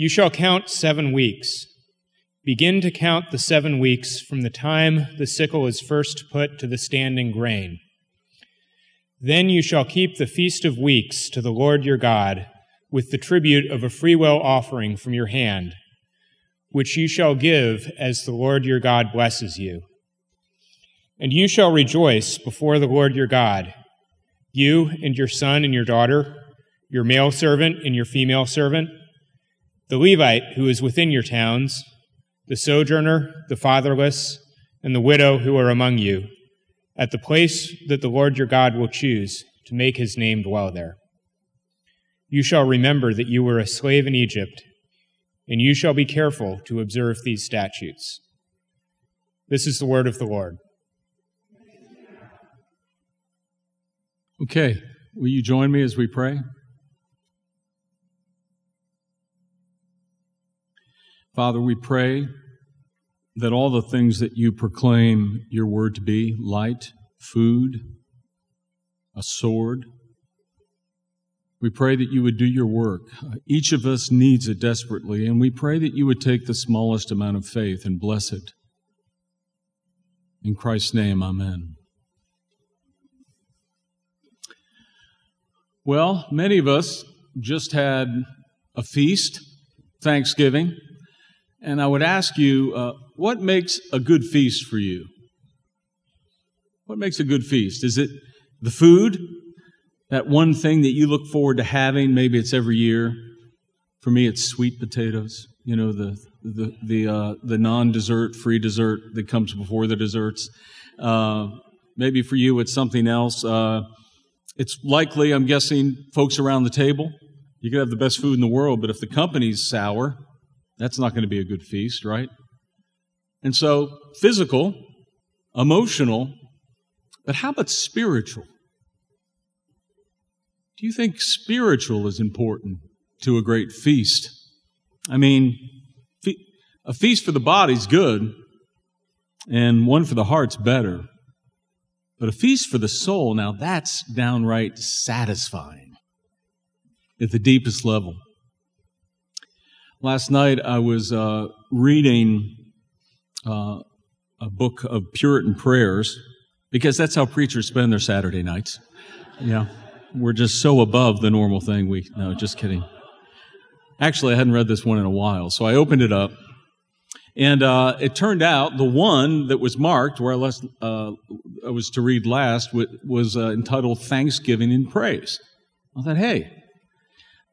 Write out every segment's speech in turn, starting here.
You shall count 7 weeks. Begin to count the 7 weeks from the time the sickle is first put to the standing grain. Then you shall keep the Feast of Weeks to the Lord your God, with the tribute of a freewill offering from your hand, which you shall give as the Lord your God blesses you. And you shall rejoice before the Lord your God, you and your son and your daughter, your male servant and your female servant, the Levite who is within your towns, the sojourner, the fatherless, and the widow who are among you, at the place that the Lord your God will choose to make his name dwell there. You shall remember that you were a slave in Egypt, and you shall be careful to observe these statutes. This is the word of the Lord. Okay, will you join me as we pray? Father, we pray that all the things that you proclaim your word to be, light, food, a sword, we pray that you would do your work. Each of us needs it desperately, and we pray that you would take the smallest amount of faith and bless it. In Christ's name, amen. Well, many of us just had a feast, Thanksgiving, and I would ask you, what makes a good feast for you? What makes a good feast? Is it the food? That one thing that you look forward to having, maybe it's every year. For me, it's sweet potatoes. You know, the non-dessert, free dessert that comes before the desserts. Maybe for you, it's something else. It's likely, I'm guessing, folks around the table. You could have the best food in the world, but if the company's sour, that's not going to be a good feast, right? And so, physical, emotional, but how about spiritual? Do you think spiritual is important to a great feast? I mean, a feast for the body's good, and one for the heart's better. But a feast for the soul, now that's downright satisfying at the deepest level. Last night I was reading a book of Puritan prayers, because that's how preachers spend their Saturday nights. Yeah. We're just so above the normal thing. No, just kidding. Actually, I hadn't read this one in a while, so I opened it up, and it turned out the one that was marked where I was to read last was entitled "Thanksgiving in Praise." I thought, hey,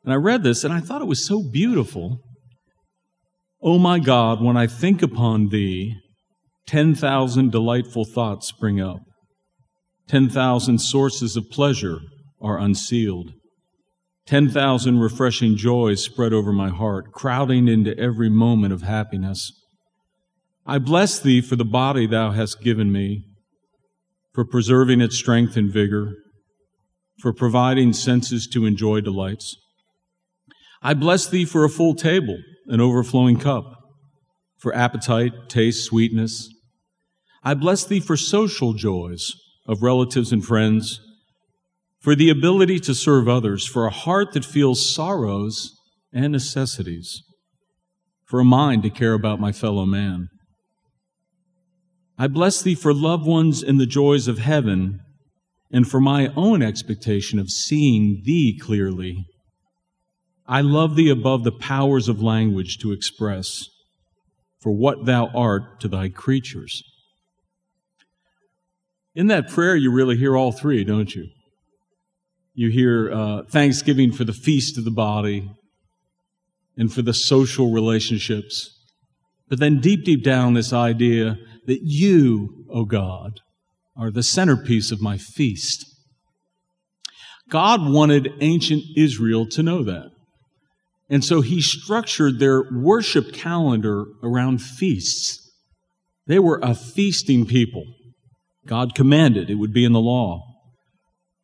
and I read this, and I thought it was so beautiful. Oh my God, when I think upon Thee, 10,000 delightful thoughts spring up, 10,000 sources of pleasure are unsealed. 10,000 refreshing joys spread over my heart, crowding into every moment of happiness. I bless Thee for the body Thou hast given me, for preserving its strength and vigor, for providing senses to enjoy delights. I bless Thee for a full table, an overflowing cup, for appetite, taste, sweetness. I bless Thee for social joys of relatives and friends, for the ability to serve others, for a heart that feels sorrows and necessities, for a mind to care about my fellow man. I bless Thee for loved ones and the joys of heaven, and for my own expectation of seeing Thee clearly. I love Thee above the powers of language to express, for what Thou art to Thy creatures. In that prayer, you really hear all three, don't you? You hear thanksgiving for the feast of the body and for the social relationships. But then deep, deep down, this idea that you, O God, are the centerpiece of my feast. God wanted ancient Israel to know that. And so He structured their worship calendar around feasts. They were a feasting people. God commanded it would be in the law.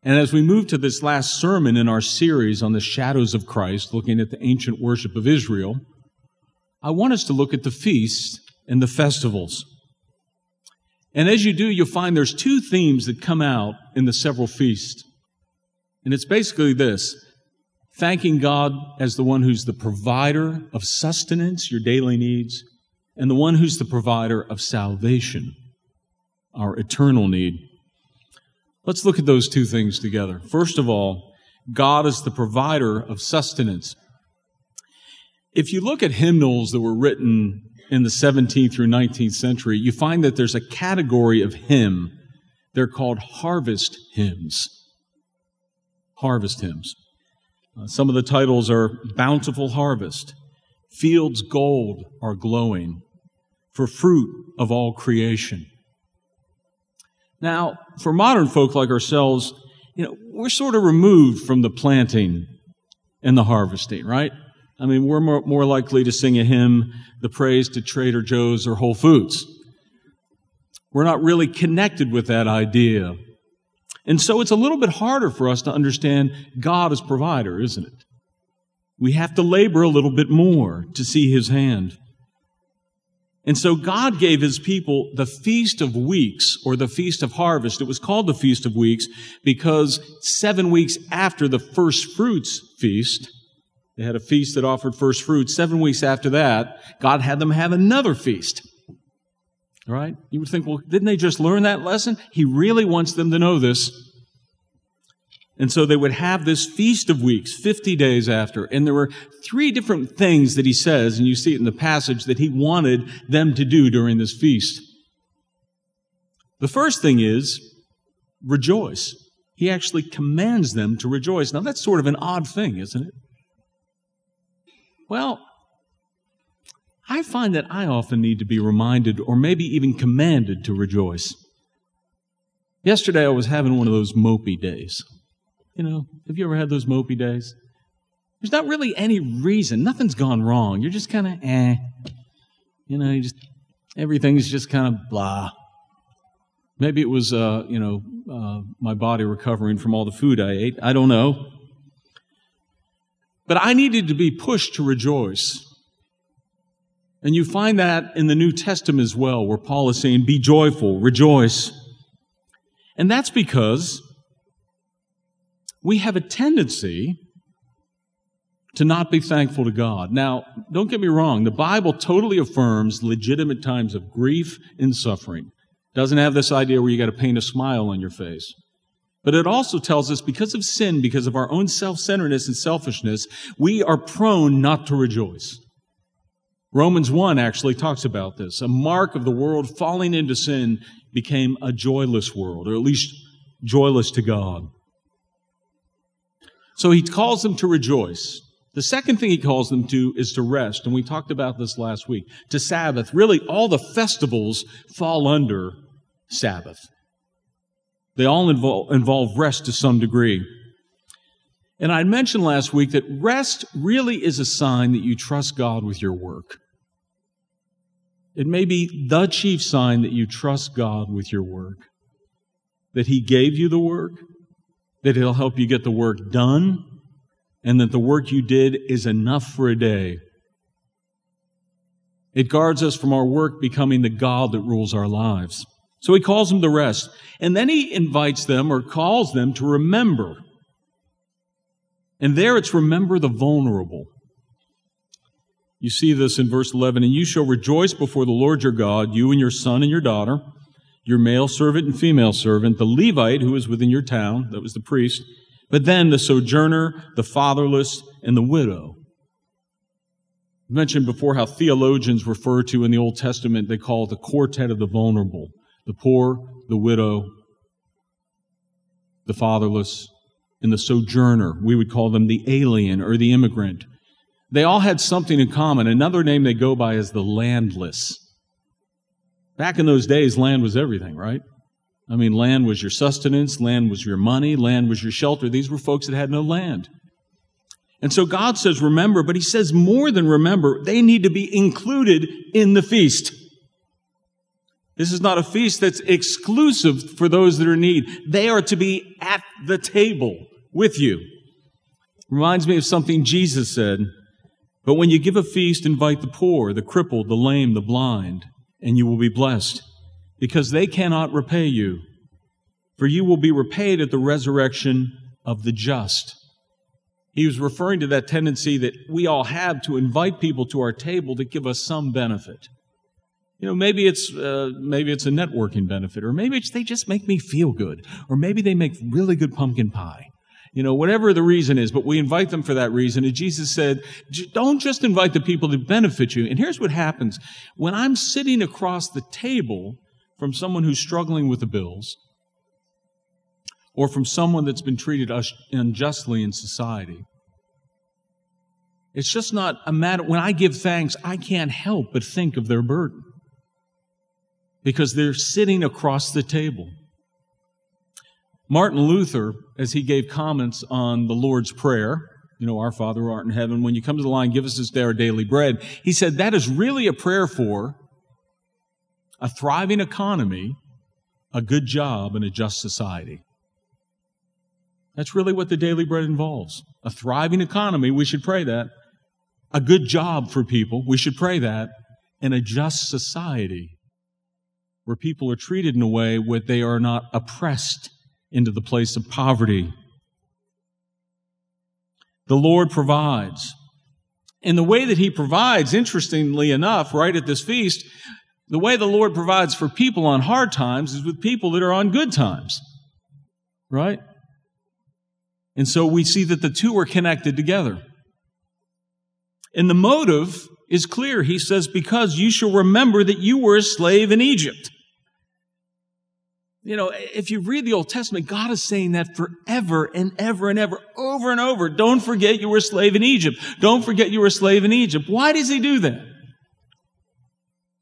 And as we move to this last sermon in our series on the shadows of Christ, looking at the ancient worship of Israel, I want us to look at the feasts and the festivals. And as you do, you'll find there's two themes that come out in the several feasts. And it's basically this: thanking God as the one who's the provider of sustenance, your daily needs, and the one who's the provider of salvation, our eternal need. Let's look at those two things together. First of all, God is the provider of sustenance. If you look at hymnals that were written in the 17th through 19th century, you find that there's a category of hymn. They're called harvest hymns. Harvest hymns. Some of the titles are Bountiful Harvest, Fields Gold Are Glowing, For Fruit of All Creation. Now, for modern folk like ourselves, we're sort of removed from the planting and the harvesting, right? I mean, we're more likely to sing a hymn, the praise to Trader Joe's or Whole Foods. We're not really connected with that idea. And so it's a little bit harder for us to understand God as provider, isn't it? We have to labor a little bit more to see His hand. And so God gave His people the Feast of Weeks, or the Feast of Harvest. It was called the Feast of Weeks because 7 weeks after the first fruits feast, they had a feast that offered first fruits. 7 weeks after that, God had them have another feast. All right? You would think, well, didn't they just learn that lesson? He really wants them to know this. And so they would have this Feast of Weeks, 50 days after. And there were 3 different things that He says, and you see it in the passage, that He wanted them to do during this feast. The first thing is rejoice. He actually commands them to rejoice. Now, that's sort of an odd thing, isn't it? Well, I find that I often need to be reminded or maybe even commanded to rejoice. Yesterday I was having one of those mopey days. Have you ever had those mopey days? There's not really any reason. Nothing's gone wrong. You're just kind of everything's just kind of blah. Maybe it was, my body recovering from all the food I ate. I don't know. But I needed to be pushed to rejoice. And you find that in the New Testament as well, where Paul is saying, be joyful, rejoice. And that's because we have a tendency to not be thankful to God. Now, don't get me wrong. The Bible totally affirms legitimate times of grief and suffering. It doesn't have this idea where you got to paint a smile on your face. But it also tells us because of sin, because of our own self-centeredness and selfishness, we are prone not to rejoice. Romans 1 actually talks about this. A mark of the world falling into sin became a joyless world, or at least joyless to God. So He calls them to rejoice. The second thing He calls them to is to rest, and we talked about this last week, to Sabbath. Really, all the festivals fall under Sabbath. They all involve rest to some degree. And I mentioned last week that rest really is a sign that you trust God with your work. It may be the chief sign that you trust God with your work, that He gave you the work, that He'll help you get the work done, and that the work you did is enough for a day. It guards us from our work becoming the God that rules our lives. So He calls them to rest. And then He invites them or calls them to remember. And there it's remember the vulnerable. You see this in verse 11. And you shall rejoice before the Lord your God, you and your son and your daughter, your male servant and female servant, the Levite who is within your town, that was the priest, but then the sojourner, the fatherless, and the widow. I mentioned before how theologians refer to in the Old Testament, they call it the quartet of the vulnerable. The poor, the widow, the fatherless, and the sojourner. We would call them the alien or the immigrant. They all had something in common. Another name they go by is the landless. Back in those days, land was everything, right? I mean, land was your sustenance, land was your money, land was your shelter. These were folks that had no land. And so God says, remember, but He says more than remember. They need to be included in the feast. This is not a feast that's exclusive for those that are in need. They are to be at the table with you. Reminds me of something Jesus said. But when you give a feast, invite the poor, the crippled, the lame, the blind, and you will be blessed, because they cannot repay you. For you will be repaid at the resurrection of the just. He was referring to that tendency that we all have to invite people to our table to give us some benefit. You know, maybe it's a networking benefit, or maybe it's they just make me feel good, or maybe they make really good pumpkin pie. You know, whatever the reason is, but we invite them for that reason. And Jesus said, don't just invite the people to benefit you. And here's what happens. When I'm sitting across the table from someone who's struggling with the bills, or from someone that's been treated unjustly in society, it's just not a matter, when I give thanks, I can't help but think of their burden, because they're sitting across the table. Martin Luther, as he gave comments on the Lord's Prayer, you know, Our Father who art in heaven, when you come to the line, give us this day our daily bread, he said that is really a prayer for a thriving economy, a good job, and a just society. That's really what the daily bread involves. A thriving economy, we should pray that. A good job for people, we should pray that. And a just society, where people are treated in a way where they are not oppressed into the place of poverty. The Lord provides. And the way that He provides, interestingly enough, right at this feast, the way the Lord provides for people on hard times is with people that are on good times, right? And so we see that the two are connected together. And the motive is clear. He says, because you shall remember that you were a slave in Egypt. You know, if you read the Old Testament, God is saying that forever and ever and ever, over and over. Don't forget you were a slave in Egypt. Don't forget you were a slave in Egypt. Why does He do that?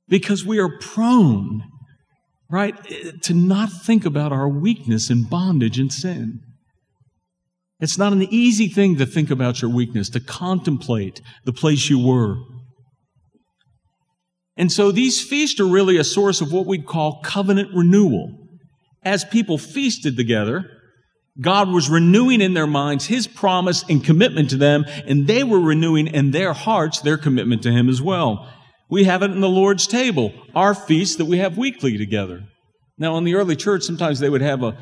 Because we are prone, right, to not think about our weakness and bondage and sin. It's not an easy thing to think about your weakness, to contemplate the place you were. And so these feasts are really a source of what we'd call covenant renewal. As people feasted together, God was renewing in their minds His promise and commitment to them, and they were renewing in their hearts their commitment to Him as well. We have it in the Lord's table, our feast that we have weekly together. Now, in the early church, sometimes they would have an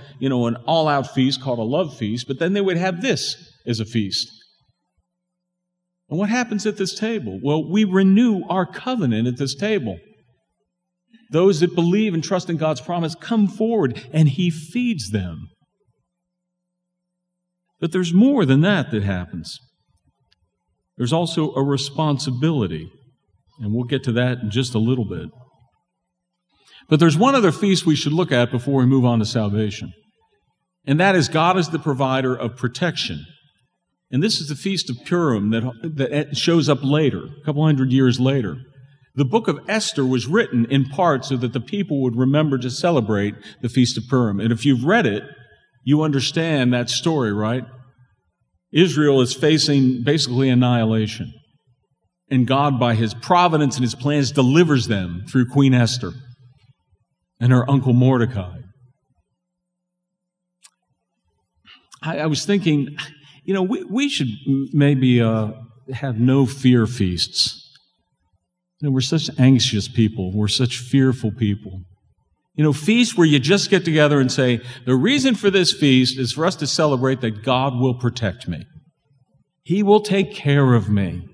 all-out feast called a love feast, but then they would have this as a feast. And what happens at this table? Well, we renew our covenant at this table. Those that believe and trust in God's promise come forward, and He feeds them. But there's more than that happens. There's also a responsibility, and we'll get to that in just a little bit. But there's one other feast we should look at before we move on to salvation, and that is God is the provider of protection. And this is the Feast of Purim that shows up later, a couple 100 years later. The book of Esther was written in part so that the people would remember to celebrate the Feast of Purim. And if you've read it, you understand that story, right? Israel is facing basically annihilation, and God, by His providence and His plans, delivers them through Queen Esther and her uncle Mordecai. I was thinking, you know, we should maybe have no fear feasts. You know, we're such anxious people. We're such fearful people. You know, feasts where you just get together and say, the reason for this feast is for us to celebrate that God will protect me. He will take care of me.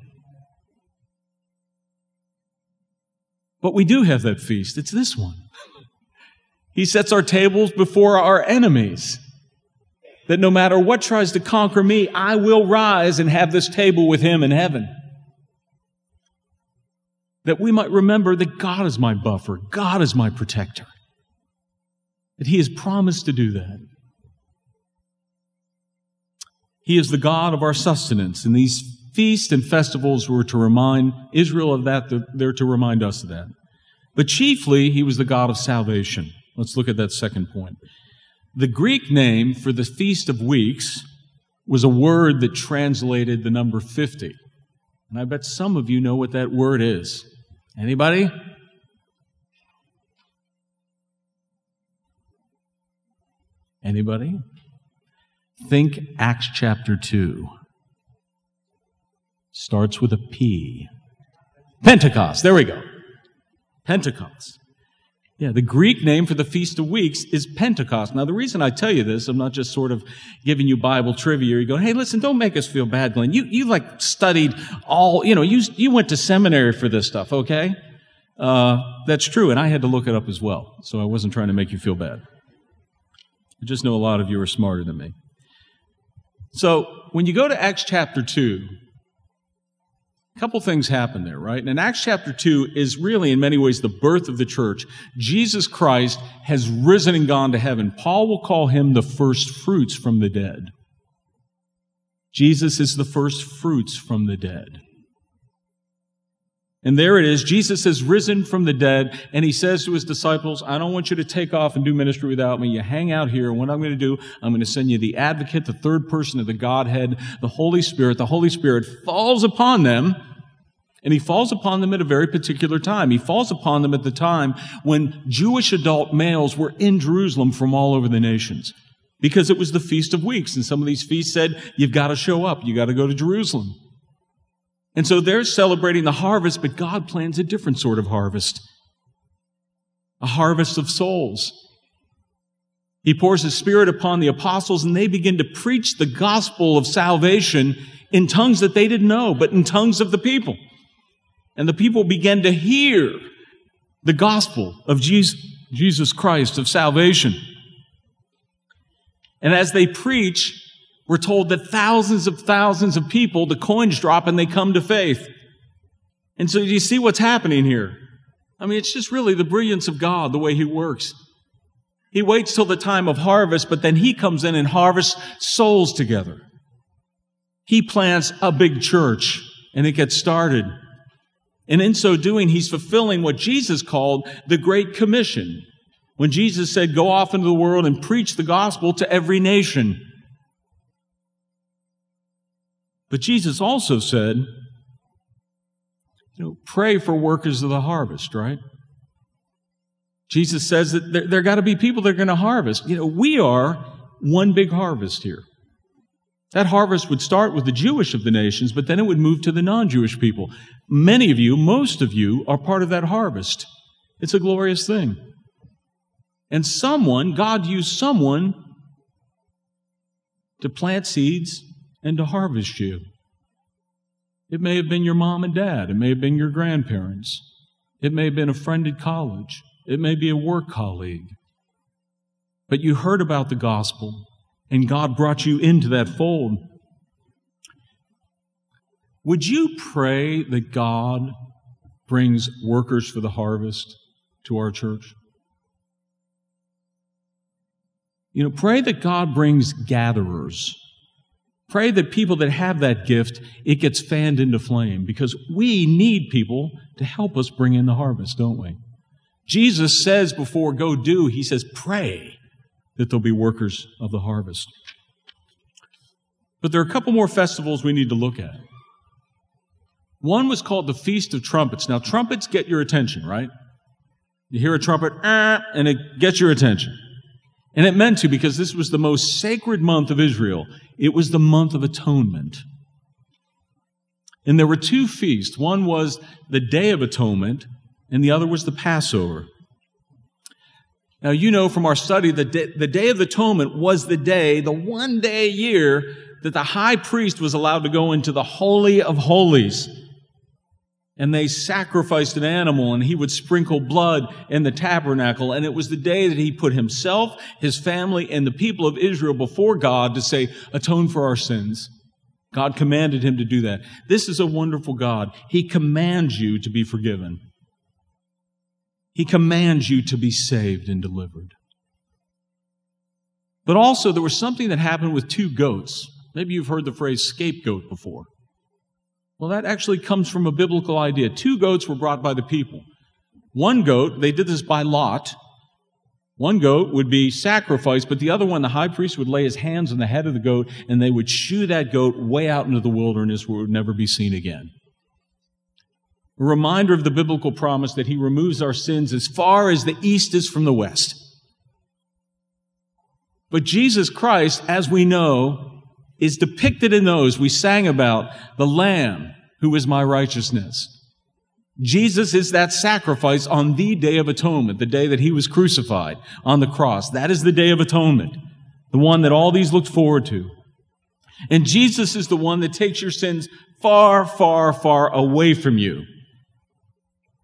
But we do have that feast. It's this one. He sets our tables before our enemies, that no matter what tries to conquer me, I will rise and have this table with Him in heaven. That we might remember that God is my buffer, God is my protector, that He has promised to do that. He is the God of our sustenance, and these feasts and festivals were to remind Israel of that, they're to remind us of that. But chiefly, He was the God of salvation. Let's look at that second point. The Greek name for the Feast of Weeks was a word that translated the number 50. And I bet some of you know what that word is. Anybody? Anybody? Think Acts chapter 2. Starts with a P. Pentecost. There we go. Pentecost. Yeah, the Greek name for the Feast of Weeks is Pentecost. Now, the reason I tell you this, I'm not just sort of giving you Bible trivia. You go, hey, listen, don't make us feel bad, Glenn. You like studied all, you went to seminary for this stuff, okay? That's true, and I had to look it up as well, so I wasn't trying to make you feel bad. I just know a lot of you are smarter than me. So when you go to Acts chapter 2, a couple things happen there, right? And Acts chapter 2 is really, in many ways, the birth of the church. Jesus Christ has risen and gone to heaven. Paul will call him the first fruits from the dead. Jesus is the first fruits from the dead. And there it is. Jesus has risen from the dead, and he says to his disciples, I don't want you to take off and do ministry without me. You hang out here, and what I'm going to do, I'm going to send you the advocate, the third person of the Godhead, the Holy Spirit. The Holy Spirit falls upon them, and he falls upon them at a very particular time. He falls upon them at the time when Jewish adult males were in Jerusalem from all over the nations, because it was the Feast of Weeks, and some of these feasts said, you've got to show up, you've got to go to Jerusalem. And so they're celebrating the harvest, but God plans a different sort of harvest, a harvest of souls. He pours His Spirit upon the apostles, and they begin to preach the gospel of salvation in tongues that they didn't know, but in tongues of the people. And the people began to hear the gospel of Jesus Christ, of salvation. And as they preach, we're told that thousands of people, the coins drop and they come to faith. And so you see what's happening here. I mean, it's just really the brilliance of God, the way He works. He waits till the time of harvest, but then He comes in and harvests souls together. He plants a big church and it gets started. And in so doing, He's fulfilling what Jesus called the Great Commission, when Jesus said, go off into the world and preach the gospel to every nation. But Jesus also said, pray for workers of the harvest, right? Jesus says that there got to be people that are going to harvest. We are one big harvest here. That harvest would start with the Jewish of the nations, but then it would move to the non-Jewish people. Many of you, most of you, are part of that harvest. It's a glorious thing. And someone, God used someone to plant seeds and to harvest you. It may have been your mom and dad. It may have been your grandparents. It may have been a friend at college. It may be a work colleague. But you heard about the gospel, and God brought you into that fold. Would you pray that God brings workers for the harvest to our church? Pray that God brings gatherers. Pray that people that have that gift, it gets fanned into flame, because we need people to help us bring in the harvest, don't we? Jesus says before go do, He says pray that there'll be workers of the harvest. But there are a couple more festivals we need to look at. One was called the Feast of Trumpets. Now trumpets get your attention, right? You hear a trumpet, and it gets your attention. And it meant to, because this was the most sacred month of Israel. It was the month of atonement. And there were two feasts. One was the Day of Atonement, and the other was the Passover. Now, from our study that the Day of Atonement was the one day a year that the high priest was allowed to go into the Holy of Holies. And they sacrificed an animal, and he would sprinkle blood in the tabernacle. And it was the day that he put himself, his family, and the people of Israel before God to say, atone for our sins. God commanded him to do that. This is a wonderful God. He commands you to be forgiven. He commands you to be saved and delivered. But also, there was something that happened with two goats. Maybe you've heard the phrase scapegoat before. Well, that actually comes from a biblical idea. Two goats were brought by the people. One goat, they did this by lot. One goat would be sacrificed, but the other one, the high priest would lay his hands on the head of the goat, and they would shoo that goat way out into the wilderness where it would never be seen again. A reminder of the biblical promise that He removes our sins as far as the east is from the west. But Jesus Christ, as we know, is depicted in those we sang about, the Lamb who is my righteousness. Jesus is that sacrifice on the Day of Atonement, the day that he was crucified on the cross. That is the Day of Atonement, the one that all these looked forward to. And Jesus is the one that takes your sins far, far, far away from you.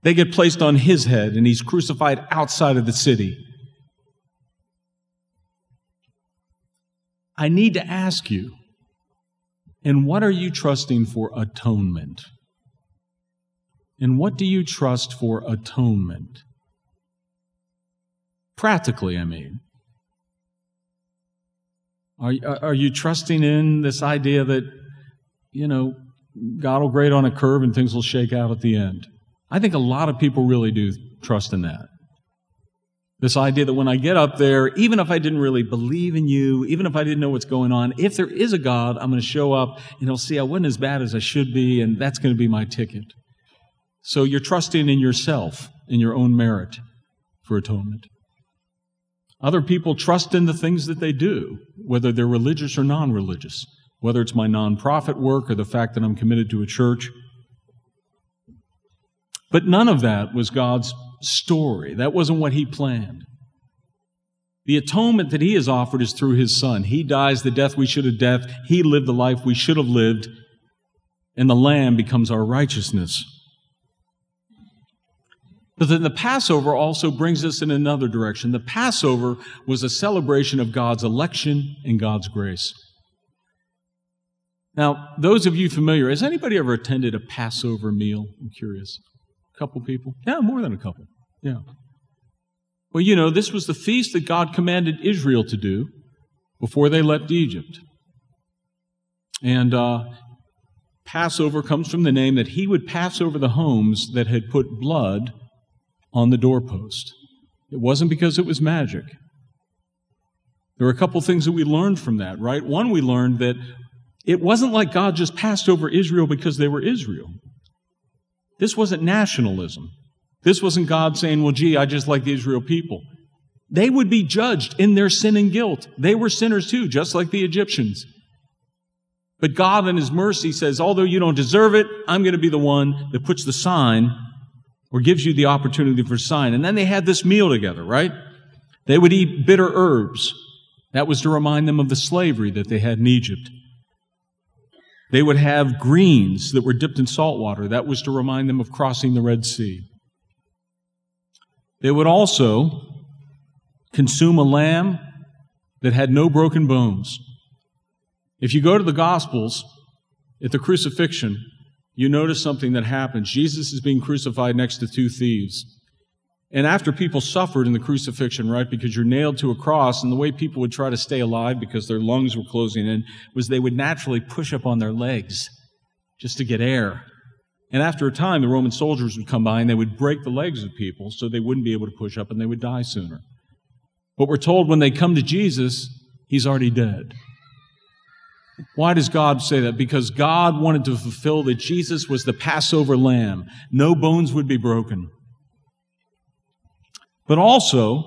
They get placed on his head, and he's crucified outside of the city. I need to ask you, in what are you trusting for atonement? And what do you trust for atonement? Practically, I mean. Are you trusting in this idea that, you know, God will grade on a curve and things will shake out at the end? I think a lot of people really do trust in that. This idea that when I get up there, even if I didn't really believe in you, even if I didn't know what's going on, if there is a God, I'm going to show up and he'll see I wasn't as bad as I should be, and that's going to be my ticket. So you're trusting in yourself, in your own merit for atonement. Other people trust in the things that they do, whether they're religious or non-religious, whether it's my nonprofit work or the fact that I'm committed to a church. But none of that was God's story. That wasn't what he planned. The atonement that he has offered is through his Son. He dies the death we should have died. He lived the life we should have lived. And the Lamb becomes our righteousness. But then the Passover also brings us in another direction. The Passover was a celebration of God's election and God's grace. Now, those of you familiar, has anybody ever attended a Passover meal? I'm curious. A couple people? Yeah, more than a couple. Yeah. Well, you know, this was the feast that God commanded Israel to do before they left Egypt. And Passover comes from the name that he would pass over the homes that had put blood on the doorpost. It wasn't because it was magic. There were a couple things that we learned from that, right? One, we learned that it wasn't like God just passed over Israel because they were Israel. This wasn't nationalism. This wasn't God saying, well, gee, I just like the Israel people. They would be judged in their sin and guilt. They were sinners too, just like the Egyptians. But God in his mercy says, although you don't deserve it, I'm going to be the one that puts the sign or gives you the opportunity for a sign. And then they had this meal together, right? They would eat bitter herbs. That was to remind them of the slavery that they had in Egypt. They would have greens that were dipped in salt water. That was to remind them of crossing the Red Sea. They would also consume a lamb that had no broken bones. If you go to the Gospels, at the crucifixion, you notice something that happens. Jesus is being crucified next to two thieves. And after people suffered in the crucifixion, right, because you're nailed to a cross, and the way people would try to stay alive because their lungs were closing in was they would naturally push up on their legs just to get air. And after a time, the Roman soldiers would come by and they would break the legs of people so they wouldn't be able to push up and they would die sooner. But we're told when they come to Jesus, he's already dead. Why does God say that? Because God wanted to fulfill that Jesus was the Passover lamb. No bones would be broken. But also,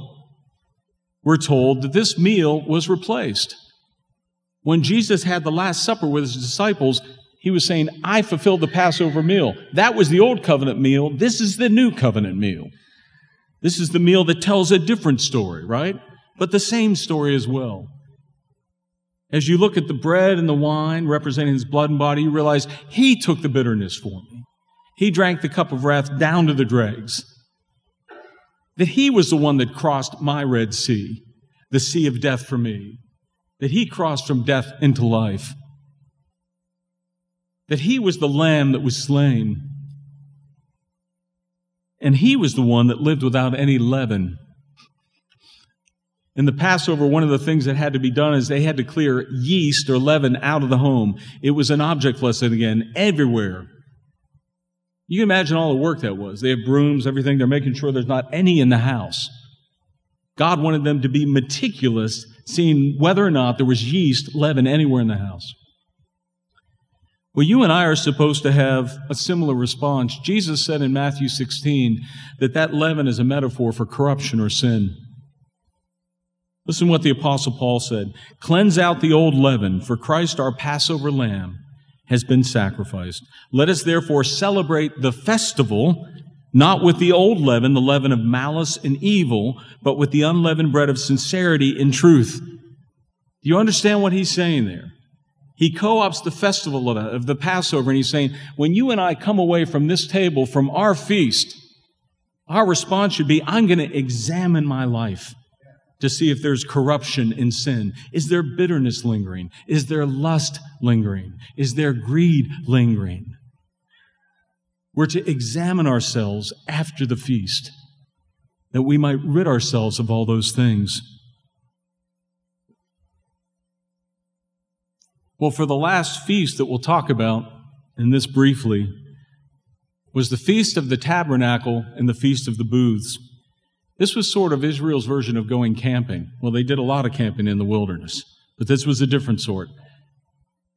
we're told that this meal was replaced. When Jesus had the Last Supper with his disciples, he was saying, I fulfilled the Passover meal. That was the old covenant meal. This is the new covenant meal. This is the meal that tells a different story, right? But the same story as well. As you look at the bread and the wine representing his blood and body, you realize he took the bitterness for me. He drank the cup of wrath down to the dregs. That he was the one that crossed my Red Sea, the sea of death for me. That he crossed from death into life. That he was the lamb that was slain. And he was the one that lived without any leaven. In the Passover, one of the things that had to be done is they had to clear yeast or leaven out of the home. It was an object lesson again, everywhere. You can imagine all the work that was. They have brooms, everything. They're making sure there's not any in the house. God wanted them to be meticulous, seeing whether or not there was yeast, leaven anywhere in the house. Well, you and I are supposed to have a similar response. Jesus said in Matthew 16 that leaven is a metaphor for corruption or sin. Listen to what the Apostle Paul said. Cleanse out the old leaven, for Christ our Passover lamb has been sacrificed. Let us therefore celebrate the festival, not with the old leaven, the leaven of malice and evil, but with the unleavened bread of sincerity and truth. Do you understand what he's saying there? He co-opts the festival of the Passover, and he's saying, when you and I come away from this table, from our feast, our response should be, I'm going to examine my life to see if there's corruption and sin. Is there bitterness lingering? Is there lust lingering? Is there greed lingering? We're to examine ourselves after the feast, that we might rid ourselves of all those things. Well, for the last feast that we'll talk about, and this briefly, was the Feast of the Tabernacle and the Feast of the Booths. This was sort of Israel's version of going camping. Well, they did a lot of camping in the wilderness, but this was a different sort.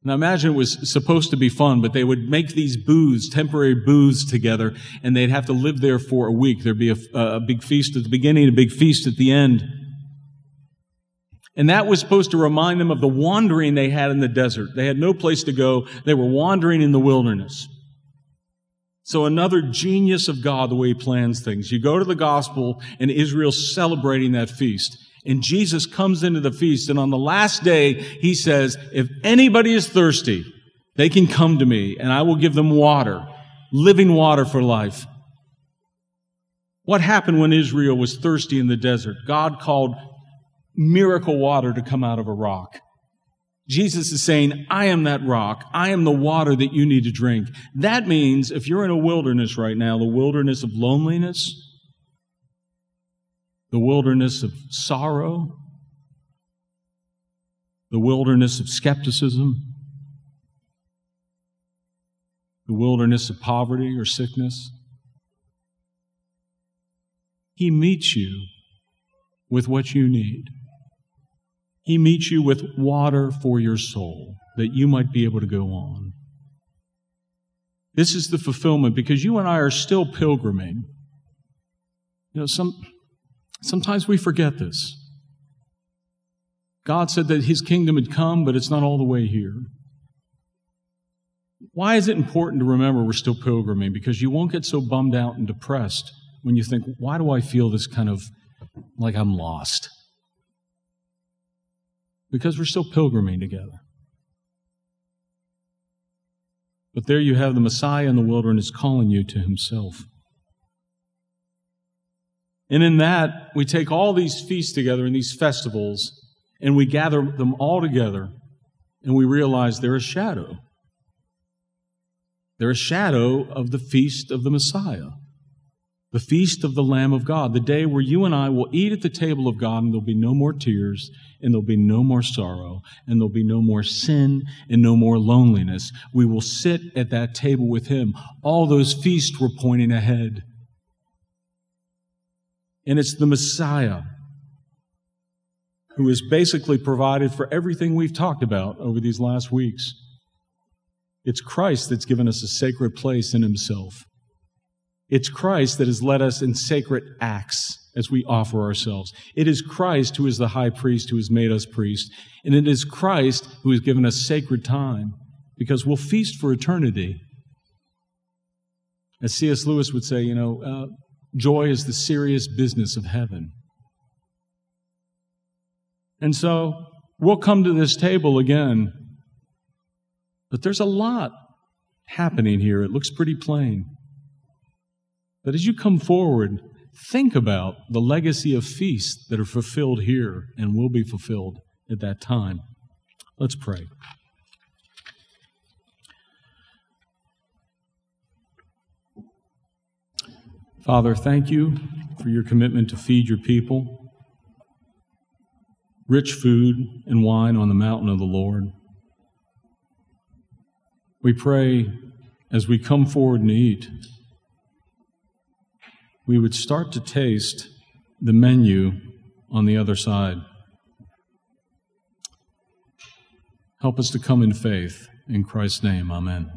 Now imagine it was supposed to be fun, but they would make these booths, temporary booths together, and they'd have to live there for a week. There'd be a big feast at the beginning, a big feast at the end. And that was supposed to remind them of the wandering they had in the desert. They had no place to go. They were wandering in the wilderness. So another genius of God, the way he plans things. You go to the gospel, and Israel's celebrating that feast. And Jesus comes into the feast, and on the last day, he says, if anybody is thirsty, they can come to me, and I will give them water, living water for life. What happened when Israel was thirsty in the desert? God called miracle water to come out of a rock. Jesus is saying, I am that rock. I am the water that you need to drink. That means if you're in a wilderness right now, the wilderness of loneliness, the wilderness of sorrow, the wilderness of skepticism, the wilderness of poverty or sickness. He meets you with what you need. He meets you with water for your soul, that you might be able to go on. This is the fulfillment, because you and I are still pilgriming. You know, sometimes we forget this. God said that His kingdom had come, but it's not all the way here. Why is it important to remember we're still pilgriming? Because you won't get so bummed out and depressed when you think, why do I feel this kind of like I'm lost? Because we're still pilgriming together. But there you have the Messiah in the wilderness calling you to Himself. And in that, we take all these feasts together and these festivals, and we gather them all together, and we realize they're a shadow. They're a shadow of the feast of the Messiah, the feast of the Lamb of God, the day where you and I will eat at the table of God, and there'll be no more tears, and there'll be no more sorrow, and there'll be no more sin, and no more loneliness. We will sit at that table with Him. All those feasts were pointing ahead. And it's the Messiah who has basically provided for everything we've talked about over these last weeks. It's Christ that's given us a sacred place in Himself. It's Christ that has led us in sacred acts as we offer ourselves. It is Christ who is the high priest who has made us priests. And it is Christ who has given us sacred time, because we'll feast for eternity. As C.S. Lewis would say, joy is the serious business of heaven. And so we'll come to this table again, but there's a lot happening here. It looks pretty plain. But as you come forward, think about the legacy of feasts that are fulfilled here and will be fulfilled at that time. Let's pray. Father, thank you for your commitment to feed your people rich food and wine on the mountain of the Lord. We pray as we come forward and eat, we would start to taste the menu on the other side. Help us to come in faith. In Christ's name, amen.